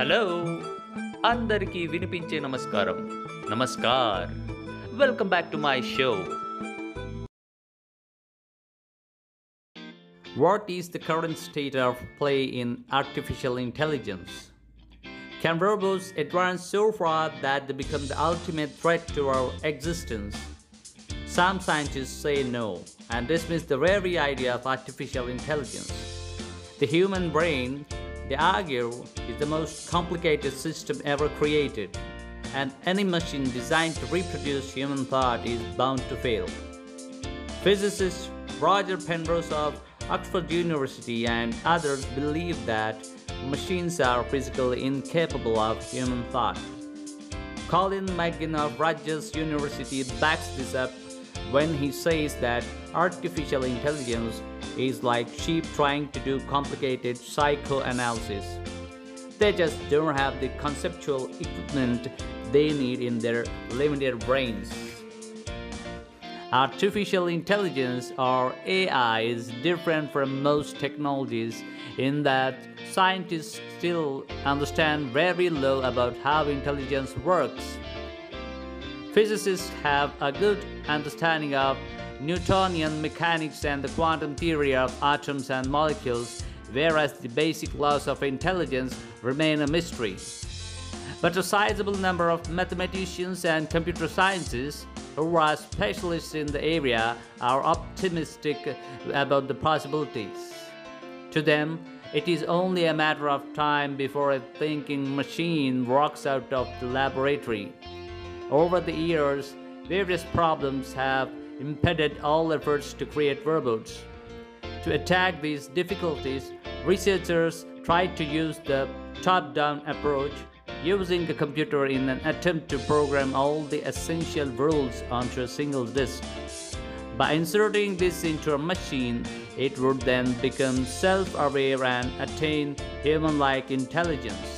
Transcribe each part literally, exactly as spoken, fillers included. Hello అందరికీ వినిపించే నమస్కారం. నమస్కార్. Welcome back to my show. What is the current state of play in artificial intelligence? Can robots advance so far that they become the ultimate threat to our existence? Some scientists say no and dismiss the very idea of artificial intelligence. The human brain, they argue, is the most complicated system ever created, and any machine designed to reproduce human thought is bound to fail. Physicist Roger Penrose of Oxford University and others believe that machines are physically incapable of human thought. Colin McGinn of Rogers University backs this up when he says that artificial intelligence is like sheep trying to do complicated psychoanalysis. They just don't have the conceptual equipment they need in their limited brains. Artificial intelligence, or A I, is different from most technologies in that scientists still understand very little about how intelligence works. Physicists have a good understanding of Newtonian mechanics and the quantum theory of atoms and molecules, whereas the basic laws of intelligence remain a mystery. But a sizable number of mathematicians and computer scientists who are specialists in the area are optimistic about the possibilities. To them, it is only a matter of time before a thinking machine walks out of the laboratory. Over the years, various problems have impeded all efforts to create robots. To attack these difficulties, researchers tried to use the top-down approach, using a computer in an attempt to program all the essential rules onto a single disk. By inserting this into a machine, it would then become self-aware and attain human-like intelligence.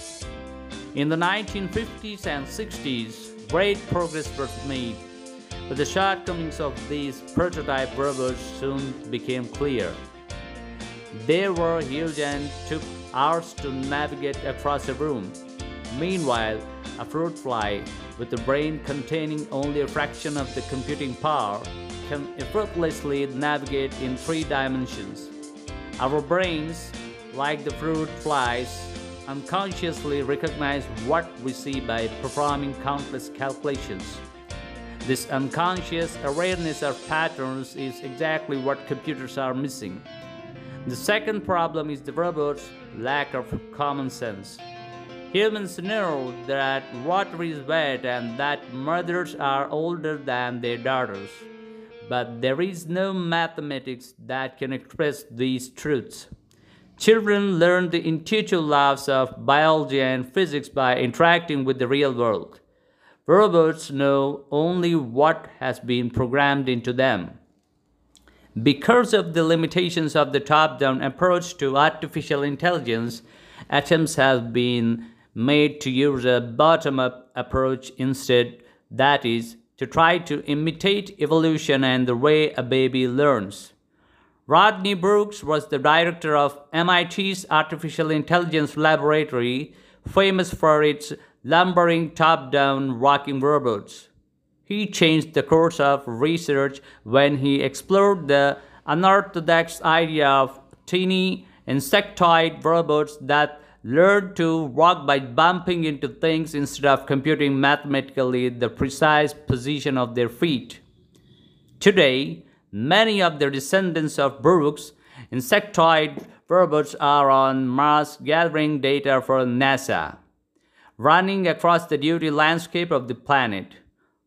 In the nineteen fifties and sixties, great progress was made, but the shortcomings of these prototype robots soon became clear. They were huge and took hours to navigate across a room. Meanwhile, a fruit fly, with a brain containing only a fraction of the computing power, can effortlessly navigate in three dimensions. Our brains, like the fruit flies, unconsciously recognize what we see by performing countless calculations. This unconscious awareness of patterns is exactly what computers are missing. The second problem is the robot's lack of common sense. Humans know that water is wet and that mothers are older than their daughters, but there is no mathematics that can express these truths. Children learn the intuitive laws of biology and physics by interacting with the real world. Robots know only what has been programmed into them. Because of the limitations of the top-down approach to artificial intelligence, attempts have been made to use a bottom-up approach instead, that is, to try to imitate evolution and the way a baby learns. Rodney Brooks was the director of M I T's Artificial Intelligence Laboratory, famous for its lumbering top-down walking robots. He changed the course of research when he explored the unorthodox idea of teeny insectoid robots that learned to walk by bumping into things instead of computing mathematically the precise position of their feet. Today, many of the descendants of Brooks, insectoid robots, are on Mars gathering data for NASA, running across the duty landscape of the planet.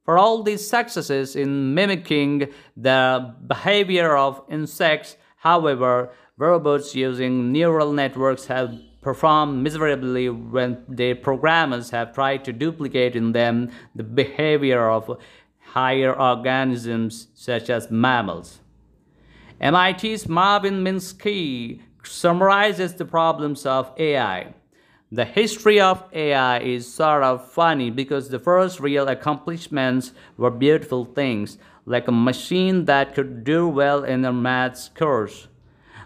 For all these successes in mimicking the behavior of insects, however, robots using neural networks have performed miserably when their programmers have tried to duplicate in them the behavior of higher organisms such as mammals. M I T's Marvin Minsky summarizes the problems of A I. The history of A I is sort of funny because the first real accomplishments were beautiful things, like a machine that could do well in a maths course.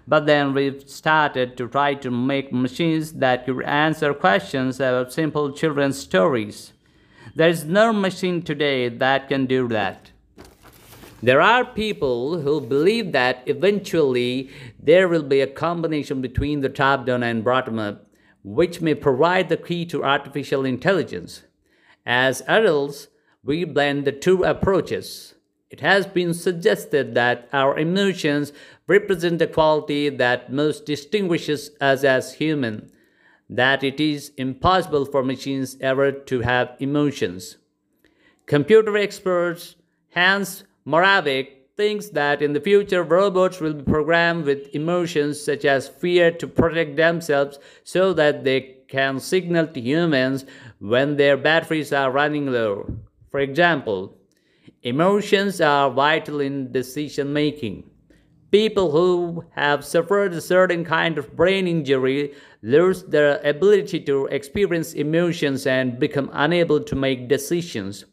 But then we started to try to make machines that could answer questions about simple children's stories. There is no machine today that can do that. There are people who believe that eventually there will be a combination between the top-down and bottom-up, which may provide the key to artificial intelligence. As adults, we blend the two approaches. It has been suggested that our emotions represent the quality that most distinguishes us as human, that it is impossible for machines ever to have emotions. Computer experts Hans Moravec thinks that in the future, robots will be programmed with emotions such as fear to protect themselves so that they can signal to humans when their batteries are running low. For example, emotions are vital in decision-making. People who have suffered a certain kind of brain injury lose their ability to experience emotions and become unable to make decisions.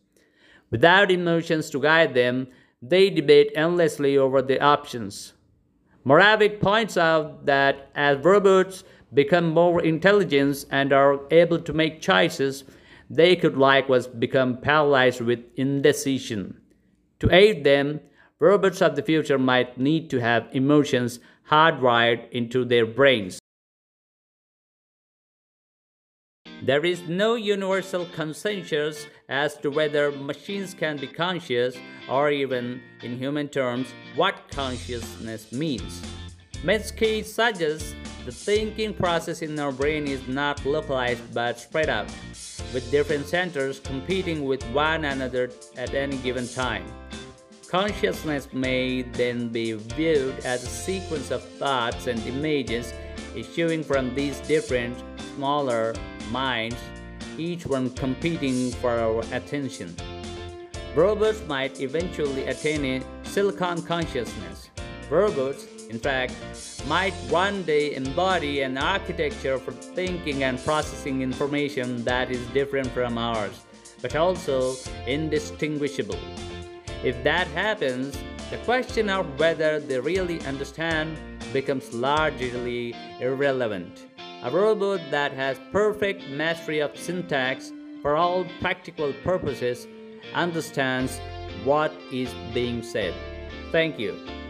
Without emotions to guide them, they debate endlessly over the options. Moravec points out that as robots become more intelligent and are able to make choices, they could likewise become paralyzed with indecision. To aid them, robots of the future might need to have emotions hardwired into their brains. There is no universal consensus as to whether machines can be conscious, or even, in human terms, what consciousness means. Minsky suggests the thinking process in our brain is not localized but spread out, with different centers competing with one another at any given time. Consciousness may then be viewed as a sequence of thoughts and images issuing from these different, smaller minds, each one competing for our attention. Robots might eventually attain a silicon consciousness. Robots, in fact, might one day embody an architecture for thinking and processing information that is different from ours, but also indistinguishable. If that happens, the question of whether they really understand becomes largely irrelevant. A robot that has perfect mastery of syntax for all practical purposes understands what is being said. Thank you.